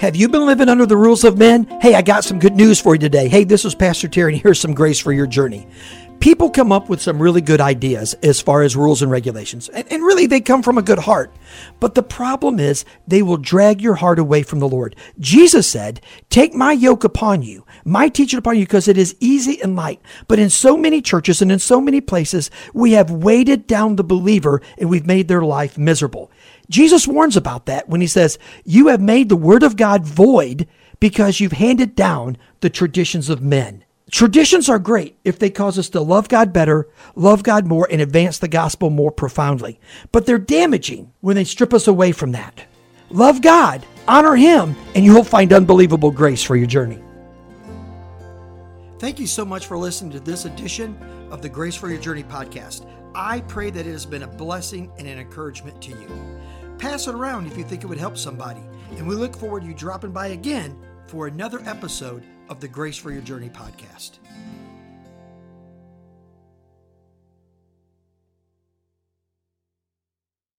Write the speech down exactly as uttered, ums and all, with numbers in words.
Have you been living under the rules of men? Hey, I got some good news for you today. Hey, this is Pastor Terry, and here's some grace for your journey. People come up with some really good ideas as far as rules and regulations, and, and really they come from a good heart. But the problem is they will drag your heart away from the Lord. Jesus said, take my yoke upon you, my teaching upon you, because it is easy and light. But in so many churches and in so many places, we have weighted down the believer and we've made their life miserable. Jesus warns about that when he says, you have made the word of God void because you've handed down the traditions of men. Traditions are great if they cause us to love God better, love God more, and advance the gospel more profoundly. But they're damaging when they strip us away from that. Love God, honor Him, and you'll find unbelievable grace for your journey. Thank you so much for listening to this edition of the Grace for Your Journey podcast. I pray that it has been a blessing and an encouragement to you. Pass it around if you think it would help somebody. And we look forward to you dropping by again for another episode of the Grace for Your Journey podcast.